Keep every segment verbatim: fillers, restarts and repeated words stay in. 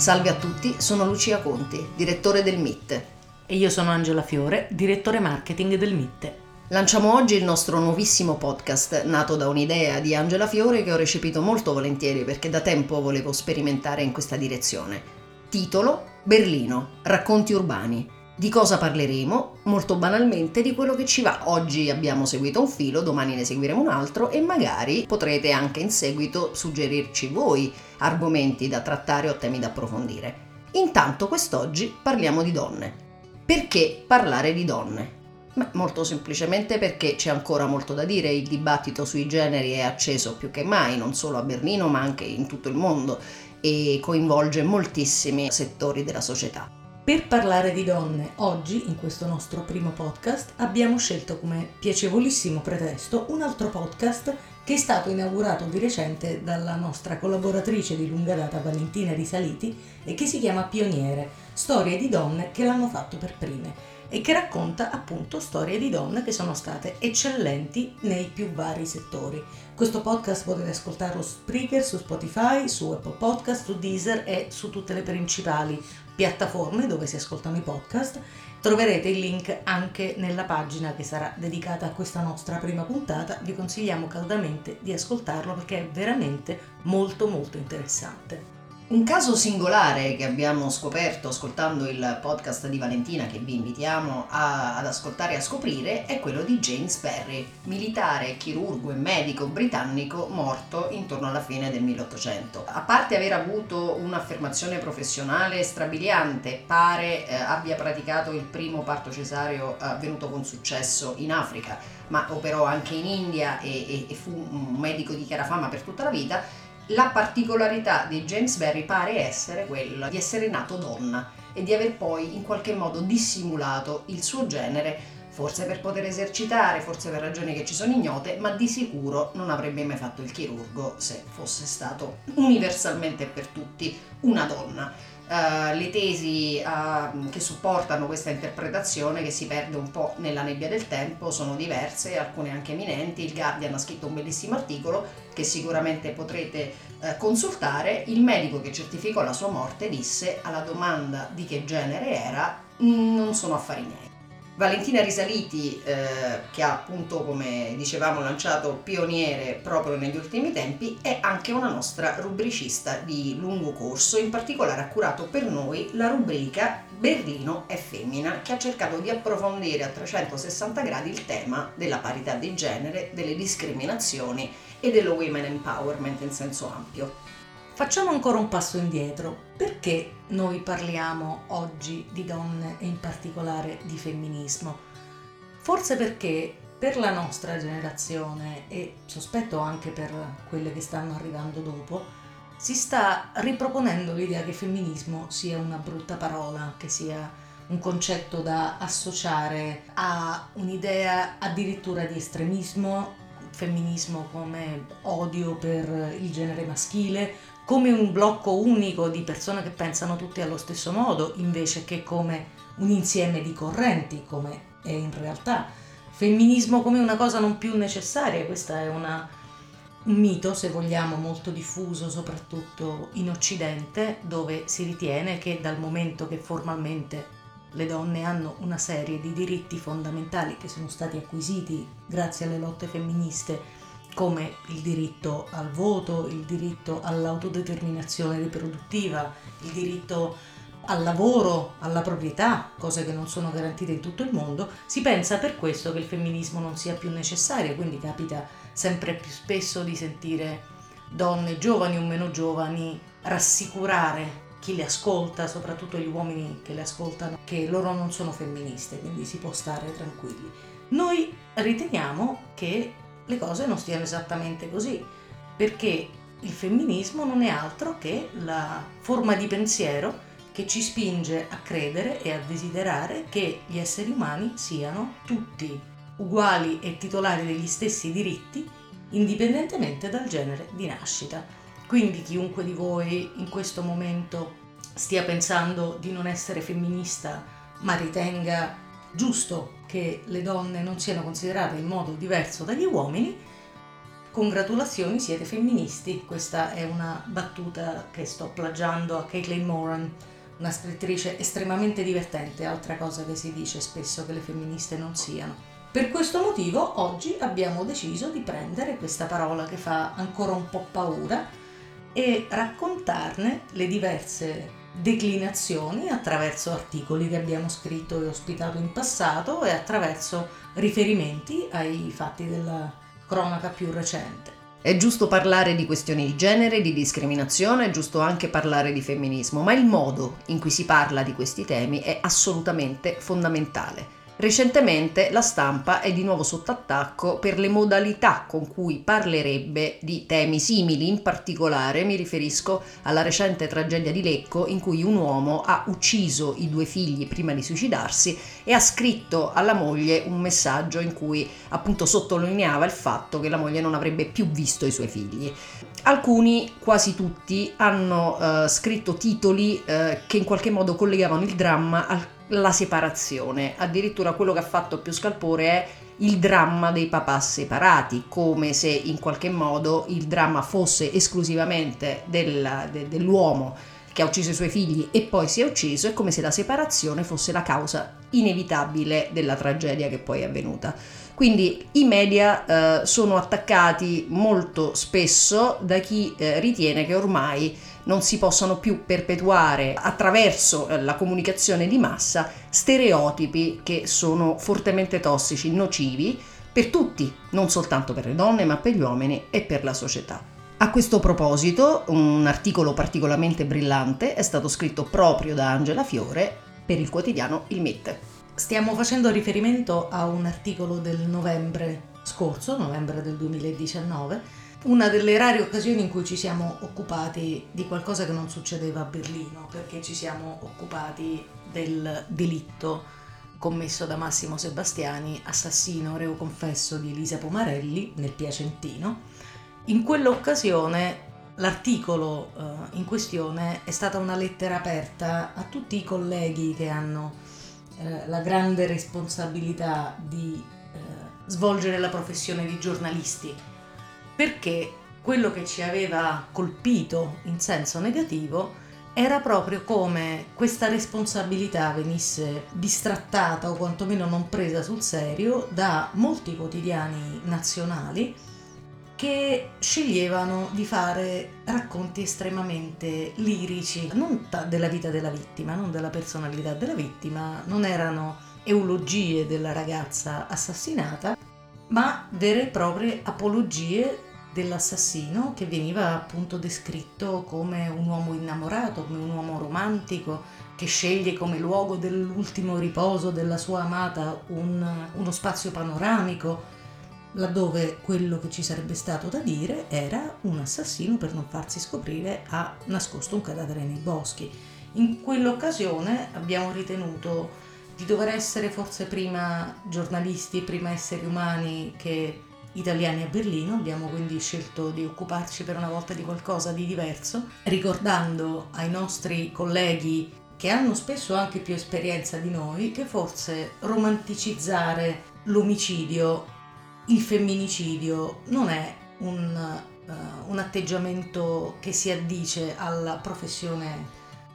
Salve a tutti, sono Lucia Conti, direttore del Mitte. E io sono Angela Fiore, direttore marketing del Mitte. Lanciamo oggi il nostro nuovissimo podcast, nato da un'idea di Angela Fiore che ho recepito molto volentieri perché da tempo volevo sperimentare in questa direzione. Titolo: Berlino, racconti urbani. Di cosa parleremo? Molto banalmente di quello che ci va. Oggi abbiamo seguito un filo, domani ne seguiremo un altro e magari potrete anche in seguito suggerirci voi argomenti da trattare o temi da approfondire. Intanto quest'oggi parliamo di donne. Perché parlare di donne? Ma molto semplicemente perché c'è ancora molto da dire, il dibattito sui generi è acceso più che mai, non solo a Berlino ma anche in tutto il mondo e coinvolge moltissimi settori della società. Per parlare di donne, oggi, in questo nostro primo podcast, abbiamo scelto come piacevolissimo pretesto un altro podcast che è stato inaugurato di recente dalla nostra collaboratrice di lunga data Valentina Risaliti e che si chiama Pioniere, storie di donne che l'hanno fatto per prime, e che racconta appunto storie di donne che sono state eccellenti nei più vari settori. Questo podcast potete ascoltarlo su Spreaker, su Spotify, su Apple Podcast, su Deezer e su tutte le principali piattaforme dove si ascoltano i podcast. Troverete il link anche nella pagina che sarà dedicata a questa nostra prima puntata. Vi consigliamo caldamente di ascoltarlo perché è veramente molto molto interessante. Un caso singolare che abbiamo scoperto ascoltando il podcast di Valentina, che vi invitiamo a, ad ascoltare e a scoprire, è quello di James Barry, militare, chirurgo e medico britannico morto intorno alla fine del milleottocento. A parte aver avuto un'affermazione professionale strabiliante, pare eh, abbia praticato il primo parto cesareo avvenuto con successo in Africa, ma operò anche in India e, e, e fu un medico di chiara fama per tutta la vita. La particolarità di James Barry pare essere quella di essere nato donna e di aver poi in qualche modo dissimulato il suo genere, forse per poter esercitare, forse per ragioni che ci sono ignote, ma di sicuro non avrebbe mai fatto il chirurgo se fosse stato universalmente per tutti una donna. Uh, le tesi uh, che supportano questa interpretazione, che si perde un po' nella nebbia del tempo, sono diverse, alcune anche eminenti. Il Guardian ha scritto un bellissimo articolo che sicuramente potrete uh, consultare. Il medico che certificò la sua morte disse alla domanda di che genere era: non sono affari miei. Valentina Risaliti, eh, che ha appunto, come dicevamo, lanciato Pioniere proprio negli ultimi tempi, è anche una nostra rubricista di lungo corso. In particolare ha curato per noi la rubrica Berlino è femmina, che ha cercato di approfondire a trecentosessanta gradi il tema della parità di genere, delle discriminazioni e dello women empowerment in senso ampio. Facciamo ancora un passo indietro. Perché noi parliamo oggi di donne e in particolare di femminismo? Forse perché per la nostra generazione, e sospetto anche per quelle che stanno arrivando dopo, si sta riproponendo l'idea che femminismo sia una brutta parola, che sia un concetto da associare a un'idea addirittura di estremismo, femminismo come odio per il genere maschile, come un blocco unico di persone che pensano tutti allo stesso modo, invece che come un insieme di correnti, come è in realtà. Femminismo come una cosa non più necessaria, questo è una, un mito, se vogliamo, molto diffuso, soprattutto in Occidente, dove si ritiene che dal momento che formalmente le donne hanno una serie di diritti fondamentali che sono stati acquisiti grazie alle lotte femministe, come il diritto al voto, il diritto all'autodeterminazione riproduttiva, il diritto al lavoro, alla proprietà, cose che non sono garantite in tutto il mondo, si pensa per questo che il femminismo non sia più necessario, quindi capita sempre più spesso di sentire donne giovani o meno giovani rassicurare chi le ascolta, soprattutto gli uomini che le ascoltano, che loro non sono femministe, quindi si può stare tranquilli. Noi riteniamo che le cose non stiano esattamente così, perché il femminismo non è altro che la forma di pensiero che ci spinge a credere e a desiderare che gli esseri umani siano tutti uguali e titolari degli stessi diritti, indipendentemente dal genere di nascita. Quindi chiunque di voi in questo momento stia pensando di non essere femminista, ma ritenga giusto che le donne non siano considerate in modo diverso dagli uomini, Congratulazioni, siete femministi. Questa è una battuta che sto plagiando a Caitlin Moran, una scrittrice estremamente divertente, altra cosa che si dice spesso che le femministe non siano. Per questo motivo oggi abbiamo deciso di prendere questa parola che fa ancora un po' paura e raccontarne le diverse declinazioni attraverso articoli che abbiamo scritto e ospitato in passato e attraverso riferimenti ai fatti della cronaca più recente. È giusto parlare di questioni di genere, di discriminazione, è giusto anche parlare di femminismo, ma il modo in cui si parla di questi temi è assolutamente fondamentale. Recentemente la stampa è di nuovo sotto attacco per le modalità con cui parlerebbe di temi simili, in particolare mi riferisco alla recente tragedia di Lecco in cui un uomo ha ucciso i due figli prima di suicidarsi e ha scritto alla moglie un messaggio in cui appunto sottolineava il fatto che la moglie non avrebbe più visto i suoi figli. Alcuni, quasi tutti, hanno eh, scritto titoli eh, che in qualche modo collegavano il dramma al la separazione, addirittura quello che ha fatto più scalpore è il dramma dei papà separati, come se in qualche modo il dramma fosse esclusivamente del, de, dell'uomo che ha ucciso i suoi figli e poi si è ucciso, e come se la separazione fosse la causa inevitabile della tragedia che poi è avvenuta. Quindi i media eh, sono attaccati molto spesso da chi eh, ritiene che ormai non si possano più perpetuare attraverso la comunicazione di massa stereotipi che sono fortemente tossici, nocivi per tutti, non soltanto per le donne, ma per gli uomini e per la società. A questo proposito, un articolo particolarmente brillante è stato scritto proprio da Angela Fiore per il quotidiano Il Mitte. Stiamo facendo riferimento a un articolo del novembre scorso, novembre del duemiladiciannove, una delle rare occasioni in cui ci siamo occupati di qualcosa che non succedeva a Berlino, perché ci siamo occupati del delitto commesso da Massimo Sebastiani, assassino reo confesso di Elisa Pomarelli nel Piacentino. In quell'occasione l'articolo eh, in questione è stata una lettera aperta a tutti i colleghi che hanno eh, la grande responsabilità di eh, svolgere la professione di giornalisti, perché quello che ci aveva colpito in senso negativo era proprio come questa responsabilità venisse bistrattata o quantomeno non presa sul serio da molti quotidiani nazionali che sceglievano di fare racconti estremamente lirici, non della vita della vittima, non della personalità della vittima, non erano eulogie della ragazza assassinata, ma vere e proprie apologie dell'assassino, che veniva appunto descritto come un uomo innamorato, come un uomo romantico che sceglie come luogo dell'ultimo riposo della sua amata un, uno spazio panoramico, laddove quello che ci sarebbe stato da dire era: un assassino, per non farsi scoprire, ha nascosto un cadavere nei boschi. In quell'occasione abbiamo ritenuto di dover essere forse prima giornalisti, prima esseri umani che italiani a Berlino. Abbiamo quindi scelto di occuparci per una volta di qualcosa di diverso, ricordando ai nostri colleghi che hanno spesso anche più esperienza di noi che forse romanticizzare l'omicidio, il femminicidio, non è un, uh, un atteggiamento che si addice alla professione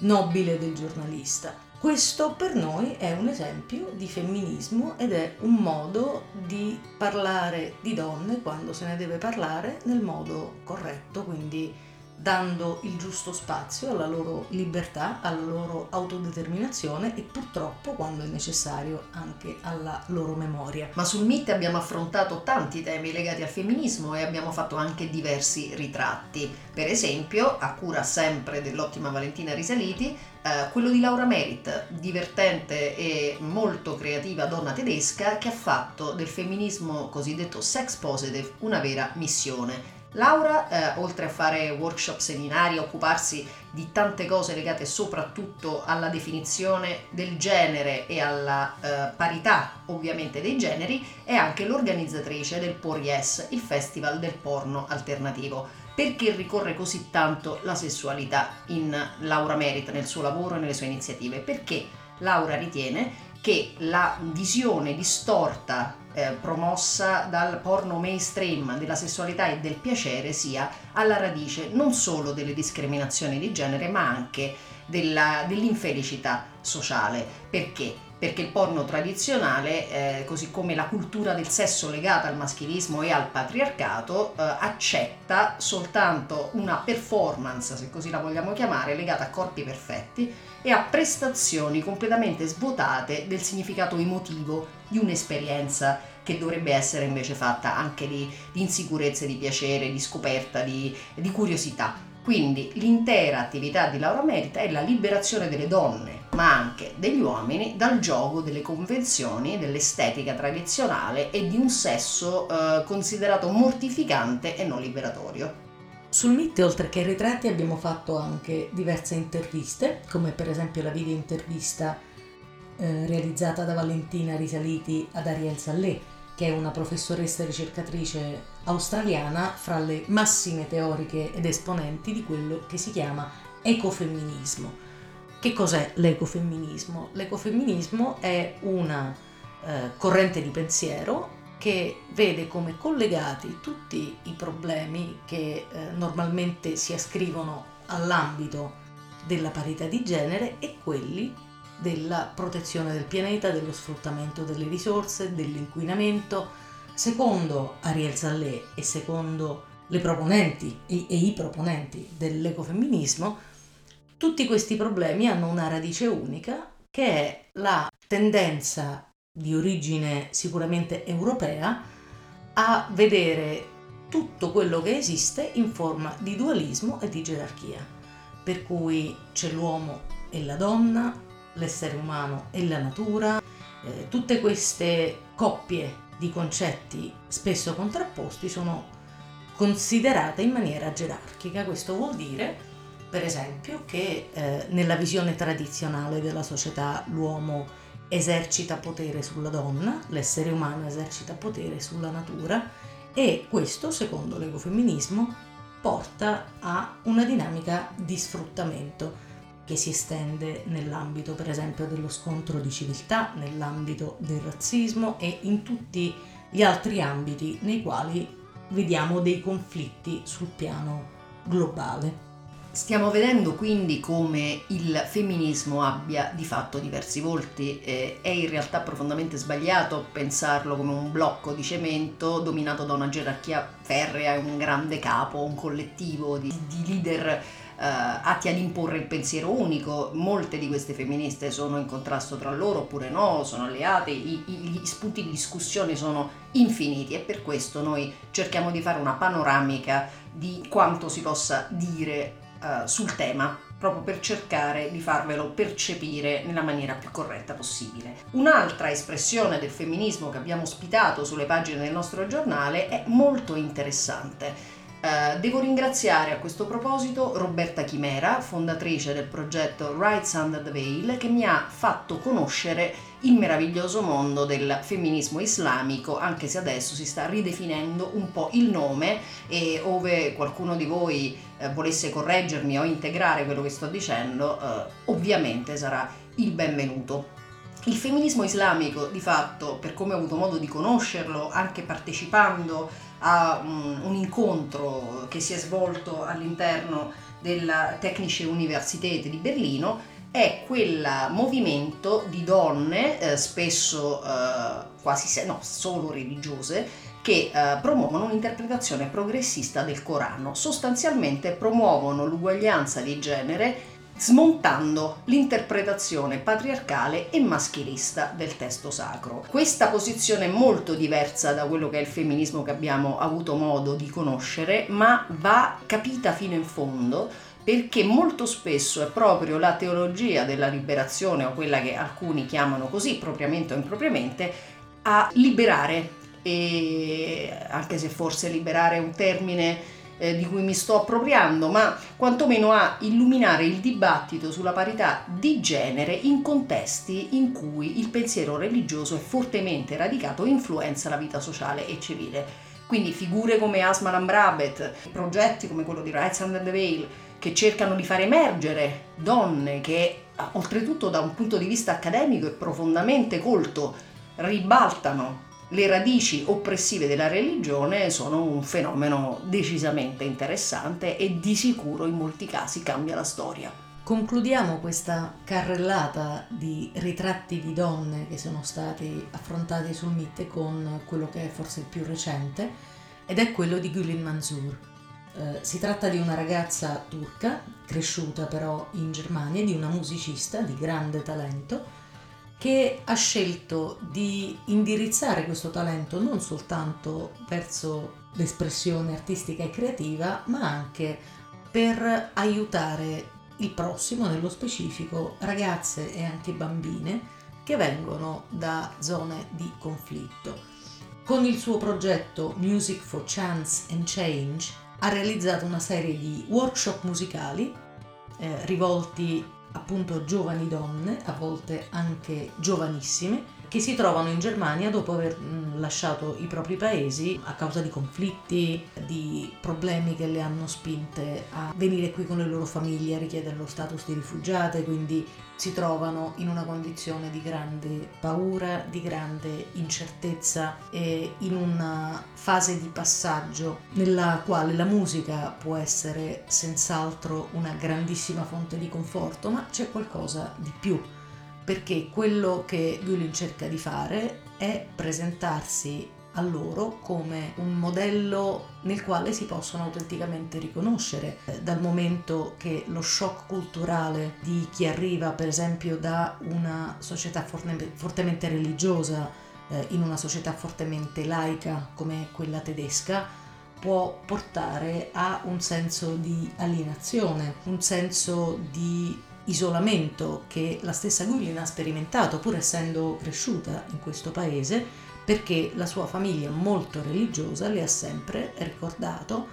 nobile del giornalista. Questo per noi è un esempio di femminismo ed è un modo di parlare di donne quando se ne deve parlare nel modo corretto, quindi dando il giusto spazio alla loro libertà, alla loro autodeterminazione e purtroppo, quando è necessario, anche alla loro memoria. Ma sul Mitte abbiamo affrontato tanti temi legati al femminismo e abbiamo fatto anche diversi ritratti. Per esempio, a cura sempre dell'ottima Valentina Risaliti, Uh, quello di Laura Méritt, divertente e molto creativa donna tedesca che ha fatto del femminismo cosiddetto sex positive una vera missione. Laura, eh, oltre a fare workshop, seminari, a occuparsi di tante cose legate soprattutto alla definizione del genere e alla eh, parità ovviamente dei generi, è anche l'organizzatrice del PorYes, il festival del porno alternativo. Perché ricorre così tanto la sessualità in Laura Méritt, nel suo lavoro e nelle sue iniziative? Perché Laura ritiene che la visione distorta eh, promossa dal porno mainstream della sessualità e del piacere sia alla radice non solo delle discriminazioni di genere, ma anche della, dell'infelicità sociale. Perché? Perché il porno tradizionale, eh, così come la cultura del sesso legata al maschilismo e al patriarcato, eh, accetta soltanto una performance, se così la vogliamo chiamare, legata a corpi perfetti e a prestazioni completamente svuotate del significato emotivo di un'esperienza che dovrebbe essere invece fatta anche di, di insicurezza, di piacere, di scoperta, di, di curiosità. Quindi l'intera attività di Laura Méritt è la liberazione delle donne, ma anche degli uomini, dal giogo delle convenzioni, dell'estetica tradizionale e di un sesso eh, considerato mortificante e non liberatorio. Sul Mitte, oltre che ritratti, abbiamo fatto anche diverse interviste, come per esempio la video intervista eh, realizzata da Valentina Risaliti ad Ariel Salleh, che è una professoressa ricercatrice australiana fra le massime teoriche ed esponenti di quello che si chiama ecofemminismo. Che cos'è l'ecofemminismo? L'ecofemminismo è una eh, corrente di pensiero che vede come collegati tutti i problemi che eh, normalmente si ascrivono all'ambito della parità di genere e quelli della protezione del pianeta, dello sfruttamento delle risorse, dell'inquinamento. Secondo Ariel Salleh e secondo le proponenti e, e i proponenti dell'ecofemminismo, tutti questi problemi hanno una radice unica, che è la tendenza di origine sicuramente europea a vedere tutto quello che esiste in forma di dualismo e di gerarchia, per cui c'è l'uomo e la donna, l'essere umano e la natura, eh, tutte queste coppie di concetti spesso contrapposti sono considerate in maniera gerarchica. Questo vuol dire, per esempio, che eh, nella visione tradizionale della società l'uomo esercita potere sulla donna, l'essere umano esercita potere sulla natura, e questo, secondo l'ecofemminismo, porta a una dinamica di sfruttamento che si estende nell'ambito, per esempio, dello scontro di civiltà, nell'ambito del razzismo e in tutti gli altri ambiti nei quali vediamo dei conflitti sul piano globale. Stiamo vedendo quindi come il femminismo abbia di fatto diversi volti. È in realtà profondamente sbagliato pensarlo come un blocco di cemento dominato da una gerarchia ferrea e un grande capo, un collettivo di, di leader Uh, atti ad imporre il pensiero unico. Molte di queste femministe sono in contrasto tra loro oppure no, sono alleate, i, i, gli spunti di discussione sono infiniti e per questo noi cerchiamo di fare una panoramica di quanto si possa dire uh, sul tema, proprio per cercare di farvelo percepire nella maniera più corretta possibile. Un'altra espressione del femminismo che abbiamo ospitato sulle pagine del nostro giornale è molto interessante. Uh, devo ringraziare a questo proposito Roberta Chimera, fondatrice del progetto Rights Under the Veil, che mi ha fatto conoscere il meraviglioso mondo del femminismo islamico, anche se adesso si sta ridefinendo un po' il nome, e ove qualcuno di voi eh, volesse correggermi o integrare quello che sto dicendo, eh, ovviamente sarà il benvenuto. Il femminismo islamico, di fatto, per come ho avuto modo di conoscerlo, anche partecipando a un, un incontro che si è svolto all'interno della Technische Universität di Berlino, è quel movimento di donne, eh, spesso eh, quasi se, no, solo religiose, che eh, promuovono un'interpretazione progressista del Corano. Sostanzialmente promuovono l'uguaglianza di genere smontando l'interpretazione patriarcale e maschilista del testo sacro. Questa posizione è molto diversa da quello che è il femminismo che abbiamo avuto modo di conoscere, ma va capita fino in fondo, perché molto spesso è proprio la teologia della liberazione, o quella che alcuni chiamano così, propriamente o impropriamente, a liberare, e anche se forse liberare è un termine di cui mi sto appropriando, ma quantomeno a illuminare il dibattito sulla parità di genere in contesti in cui il pensiero religioso è fortemente radicato e influenza la vita sociale e civile. Quindi figure come Asma Lamrabet, progetti come quello di Rights Under the Veil, che cercano di far emergere donne che oltretutto da un punto di vista accademico e profondamente colto, ribaltano le radici oppressive della religione, sono un fenomeno decisamente interessante e di sicuro in molti casi cambia la storia. Concludiamo questa carrellata di ritratti di donne che sono stati affrontati sul Mitte con quello che è forse il più recente, ed è quello di Gülen Manzur. Eh, si tratta di una ragazza turca, cresciuta però in Germania, di una musicista di grande talento, che ha scelto di indirizzare questo talento non soltanto verso l'espressione artistica e creativa, ma anche per aiutare il prossimo, nello specifico ragazze e anche bambine che vengono da zone di conflitto. Con il suo progetto Music for Chance and Change ha realizzato una serie di workshop musicali eh, rivolti appunto giovani donne, a volte anche giovanissime, che si trovano in Germania dopo aver lasciato i propri paesi a causa di conflitti, di problemi che le hanno spinte a venire qui con le loro famiglie, a richiedere lo status di rifugiate, quindi si trovano in una condizione di grande paura, di grande incertezza e in una fase di passaggio nella quale la musica può essere senz'altro una grandissima fonte di conforto, ma c'è qualcosa di più. Perché quello che Gülen cerca di fare è presentarsi a loro come un modello nel quale si possono autenticamente riconoscere, dal momento che lo shock culturale di chi arriva per esempio da una società fortemente religiosa in una società fortemente laica come quella tedesca può portare a un senso di alienazione, un senso di isolamento che la stessa Gülen ha sperimentato pur essendo cresciuta in questo paese, perché la sua famiglia molto religiosa le ha sempre ricordato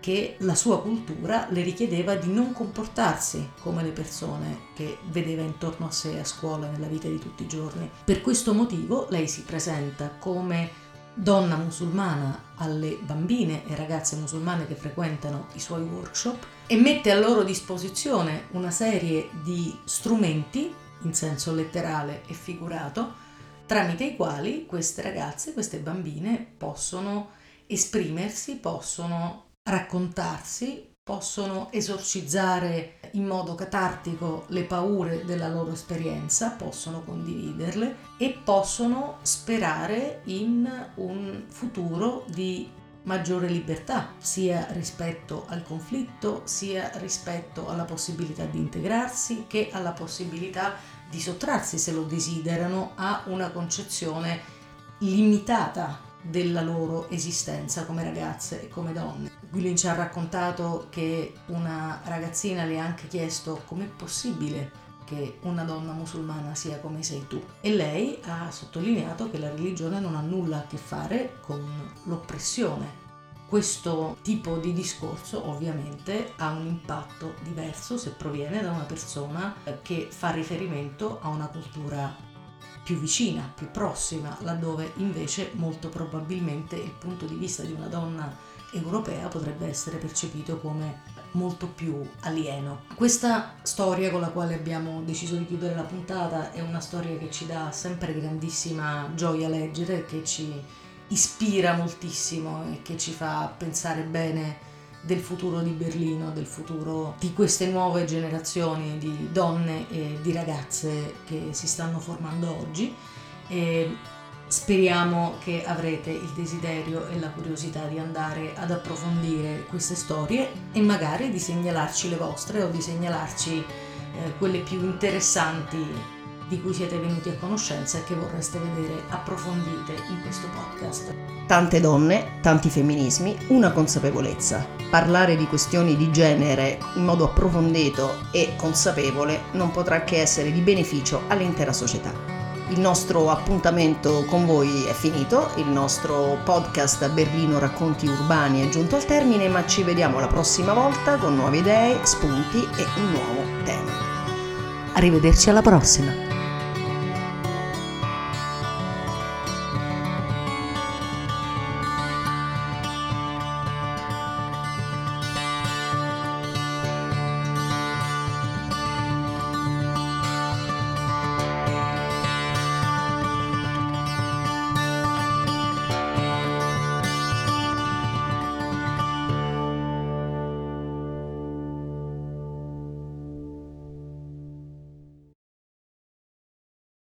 che la sua cultura le richiedeva di non comportarsi come le persone che vedeva intorno a sé a scuola nella vita di tutti i giorni. Per questo motivo lei si presenta come donna musulmana alle bambine e ragazze musulmane che frequentano i suoi workshop e mette a loro disposizione una serie di strumenti in senso letterale e figurato tramite i quali queste ragazze, queste bambine possono esprimersi, possono raccontarsi, possono esorcizzare in modo catartico le paure della loro esperienza, possono condividerle e possono sperare in un futuro di maggiore libertà, sia rispetto al conflitto, sia rispetto alla possibilità di integrarsi, che alla possibilità di sottrarsi, se lo desiderano, a una concezione limitata della loro esistenza come ragazze e come donne. Gülen ci ha raccontato che una ragazzina le ha anche chiesto com'è possibile che una donna musulmana sia come sei tu, e lei ha sottolineato che la religione non ha nulla a che fare con l'oppressione. Questo tipo di discorso ovviamente ha un impatto diverso se proviene da una persona che fa riferimento a una cultura più vicina, più prossima, laddove invece molto probabilmente il punto di vista di una donna europea potrebbe essere percepito come molto più alieno. Questa storia con la quale abbiamo deciso di chiudere la puntata è una storia che ci dà sempre grandissima gioia leggere, che ci ispira moltissimo e che ci fa pensare bene del futuro di Berlino, del futuro di queste nuove generazioni di donne e di ragazze che si stanno formando oggi, e speriamo che avrete il desiderio e la curiosità di andare ad approfondire queste storie e magari di segnalarci le vostre o di segnalarci eh, quelle più interessanti di cui siete venuti a conoscenza e che vorreste vedere approfondite in questo podcast. Tante donne, tanti femminismi, una consapevolezza. Parlare di questioni di genere in modo approfondito e consapevole non potrà che essere di beneficio all'intera società. Il nostro appuntamento con voi è finito, il nostro podcast Berlino Racconti Urbani è giunto al termine, ma ci vediamo la prossima volta con nuove idee, spunti e un nuovo tema. Arrivederci alla prossima!